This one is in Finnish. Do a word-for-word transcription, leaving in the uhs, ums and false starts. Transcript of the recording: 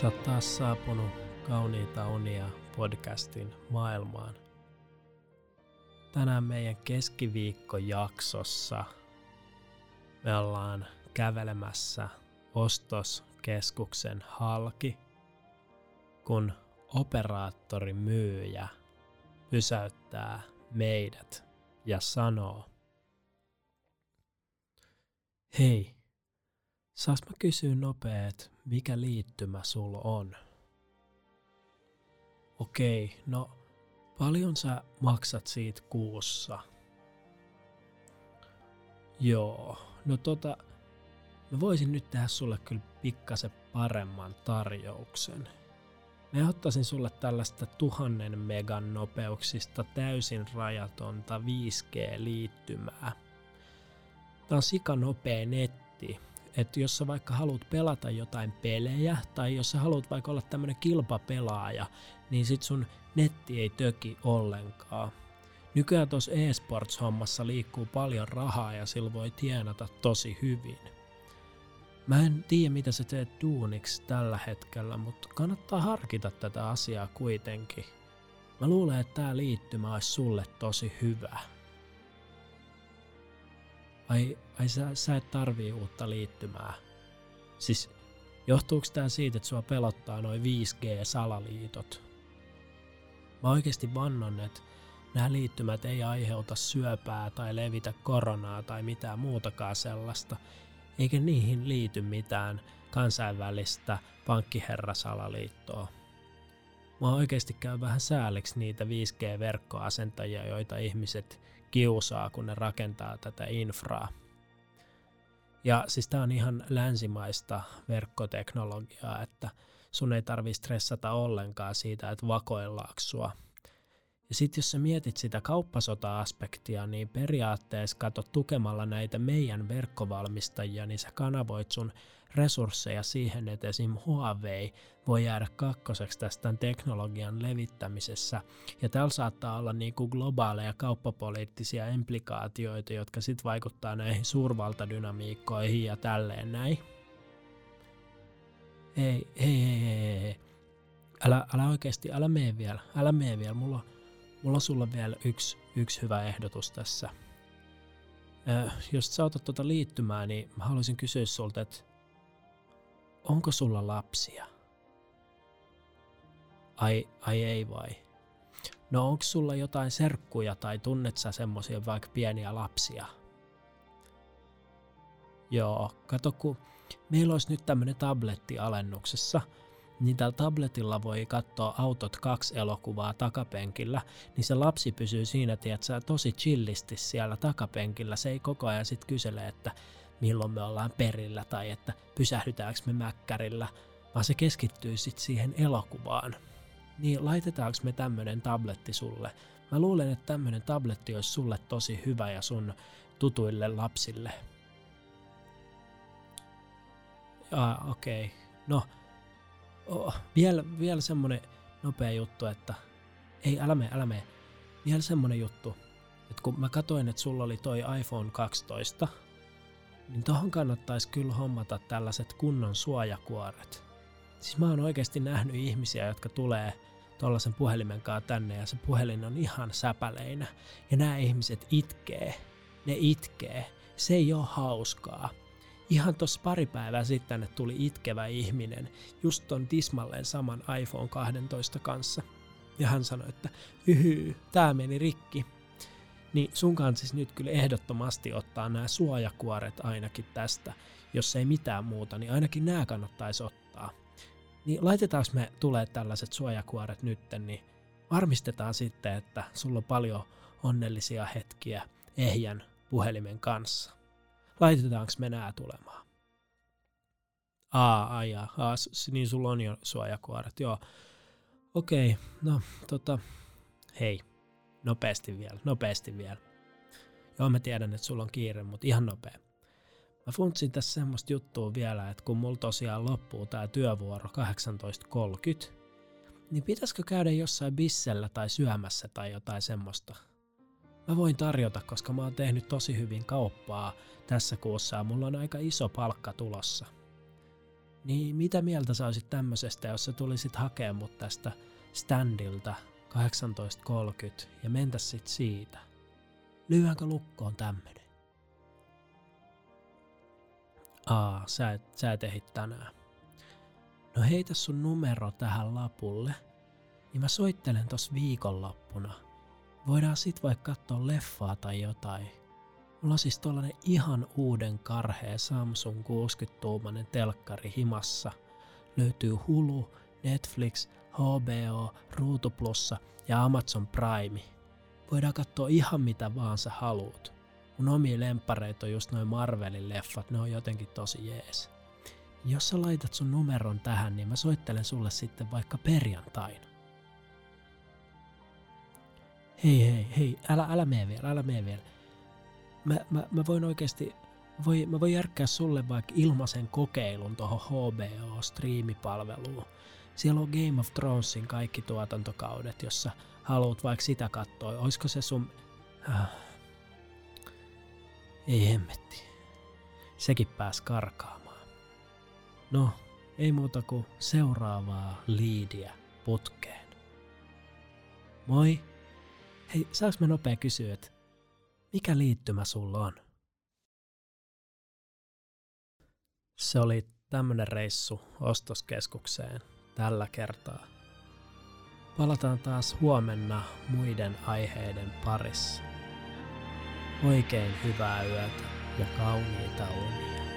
Sä oot taas saapunut kauniita unia podcastin maailmaan. Tänään meidän keskiviikkojaksossa me ollaan kävelemässä ostoskeskuksen halki, kun operaattorin myyjä pysäyttää meidät ja sanoo: "Hei, saas mä kysyä nopeet, mikä liittymä sulla on?" "Okei, no paljon sä maksat siitä kuussa?" "Joo, no tota, mä voisin nyt tehdä sulle kyllä pikkasen paremman tarjouksen. Mä ottaisin sulle tällaista tuhannen megan nopeuksista täysin rajatonta viisi G-liittymää. Tää on sikanopea netti. Että jos sä vaikka haluat pelata jotain pelejä, tai jos sä haluat vaikka olla tämmönen kilpapelaaja, niin sit sun netti ei töki ollenkaan. Nykyään tossa esports-hommassa liikkuu paljon rahaa ja sillä voi tienata tosi hyvin. Mä en tiedä mitä sä teet duuniksi tällä hetkellä, mutta kannattaa harkita tätä asiaa kuitenkin. Mä luulen, että tää liittymä olisi sulle tosi hyvä." Ai, ai sä, sä et tarvii uutta liittymää. Siis johtuuko tää siitä, että sua pelottaa noin viisi G-salaliitot? Mä oikeesti vannon, että nämä liittymät ei aiheuta syöpää tai levitä koronaa tai mitään muutakaan sellaista, eikä niihin liity mitään kansainvälistä pankkiherrasalaliittoa. Mä oikeesti käyn vähän sääliksi niitä viisi G-verkkoasentajia, joita ihmiset kiusaa, kun ne rakentaa tätä infraa. Ja siis tää on ihan länsimaista verkkoteknologiaa, että sun ei tarvii stressata ollenkaan siitä, että vakoillaaks sua. Ja sit jos sä mietit sitä kauppasota-aspektia, niin periaatteessa kato tukemalla näitä meidän verkkovalmistajia, niin sä kanavoit sun resursseja siihen, että esim. Huawei voi jäädä kakkoseksi tästä teknologian levittämisessä. Ja täällä saattaa olla niinku globaaleja kauppapoliittisia implikaatioita, jotka sit vaikuttaa näihin suurvaltadynamiikkoihin ja tälleen näin. Hei, hei, hei, hei, hei. Älä, älä oikeesti, älä mene vielä, älä mene vielä, mulla, mulla on sulle vielä yksi, yksi hyvä ehdotus tässä. Ö, jos sä otat tuota liittymää, niin mä haluaisin kysyä sulta, että onko sulla lapsia? Ai, ai ei vai? No onko sulla jotain serkkuja tai tunnet sä semmosia vaikka pieniä lapsia? Joo, kato kun meillä olisi nyt tämmönen tabletti alennuksessa, niin tällä tabletilla voi katsoa Autot kaksi elokuvaa takapenkillä, niin se lapsi pysyy siinä, tiedätkö, tosi chillisti siellä takapenkillä. Se ei koko ajan sit kysele, että milloin me ollaan perillä tai että pysähdytäänkö me mäkkärillä, vaan se keskittyy sit siihen elokuvaan. Niin laitetaanko me tämmönen tabletti sulle? Mä luulen, että tämmönen tabletti olisi sulle tosi hyvä ja sun tutuille lapsille. Ah, okei. Okay. No, Oh, vielä, vielä semmonen nopea juttu, että ei älä mene, älä mene. Vielä semmonen juttu, että kun mä katsoin, että sulla oli toi iPhone kaksitoista, niin tohon kannattaisi kyllä hommata tällaiset kunnon suojakuoret. Siis mä oon oikeesti nähnyt ihmisiä, jotka tulee tollasen puhelimen kanssa tänne ja se puhelin on ihan säpäleinä. Ja nämä ihmiset itkee, ne itkee, se ei oo hauskaa. Ihan tossa pari päivää sitten tänne tuli itkevä ihminen, just ton tismalleen saman iPhone kaksitoista kanssa. Ja hän sanoi, että hyhy, tää meni rikki. Niin sun kanssa siis nyt kyllä ehdottomasti ottaa nämä suojakuoret ainakin tästä. Jos ei mitään muuta, niin ainakin nämä kannattaisi ottaa. Niin laitetaanko me tulee tällaiset suojakuoret nytten, niin varmistetaan sitten, että sulla on paljon onnellisia hetkiä ehjän puhelimen kanssa. Laitetaanko me nää tulemaan? Aa, aijaa, niin sulla on jo suojakuoret, joo. Okei, okay, no tota, hei, nopeasti vielä, nopeasti vielä. Joo, mä tiedän, että sulla on kiire, mutta ihan nopea. Mä funtsin tässä semmoista juttua vielä, että kun mulla tosiaan loppuu tää työvuoro kahdeksantoista kolmekymmentä, niin pitäisikö käydä jossain bissellä tai syömässä tai jotain semmoista? Mä voin tarjota, koska mä oon tehnyt tosi hyvin kauppaa tässä kuussa ja mulla on aika iso palkka tulossa. Niin mitä mieltä sä olisit tämmöisestä, jos sä tulisit hakemaan mut tästä standilta kahdeksantoista kolmekymmentä ja mentäs sit siitä? Lyhyenkö lukkoon tämmönen? Aa, sä et, sä et ehit tänään. No heitä sun numero tähän lapulle, niin mä soittelen tossa viikonloppuna. Voidaan sit vaikka katsoa leffaa tai jotain. Mulla on siis tollanen ihan uuden karhea Samsung kuusikymmentätuumainen telkkari himassa. Löytyy Hulu, Netflix, H B O, Ruutuplussa ja Amazon Prime. Voidaan katsoa ihan mitä vaan sä haluut. Mun omia lemppareita on just noin Marvelin leffat, ne on jotenkin tosi jees. Jos sä laitat sun numeron tähän, niin mä soittelen sulle sitten vaikka perjantaina. Hei hei hei, älä, älä mene vielä, älä mene vielä. Mä, mä, mä voin oikeesti, voi, mä voin järkkää sulle vaikka ilmaisen kokeilun tohon H B O-striimipalveluun. Siellä on Game of Thronesin kaikki tuotantokaudet, jos sä haluat vaikka sitä katsoa. Oisko se sun... Ah. Ei hemmetti. Sekin pääs karkaamaan. No, ei muuta kuin seuraavaa liidiä putkeen. Moi. Hei, saaks mä nopea kysyä, että mikä liittymä sulla on? Se oli tämmönen reissu ostoskeskukseen tällä kertaa. Palataan taas huomenna muiden aiheiden parissa. Oikein hyvää yötä ja kauniita unia.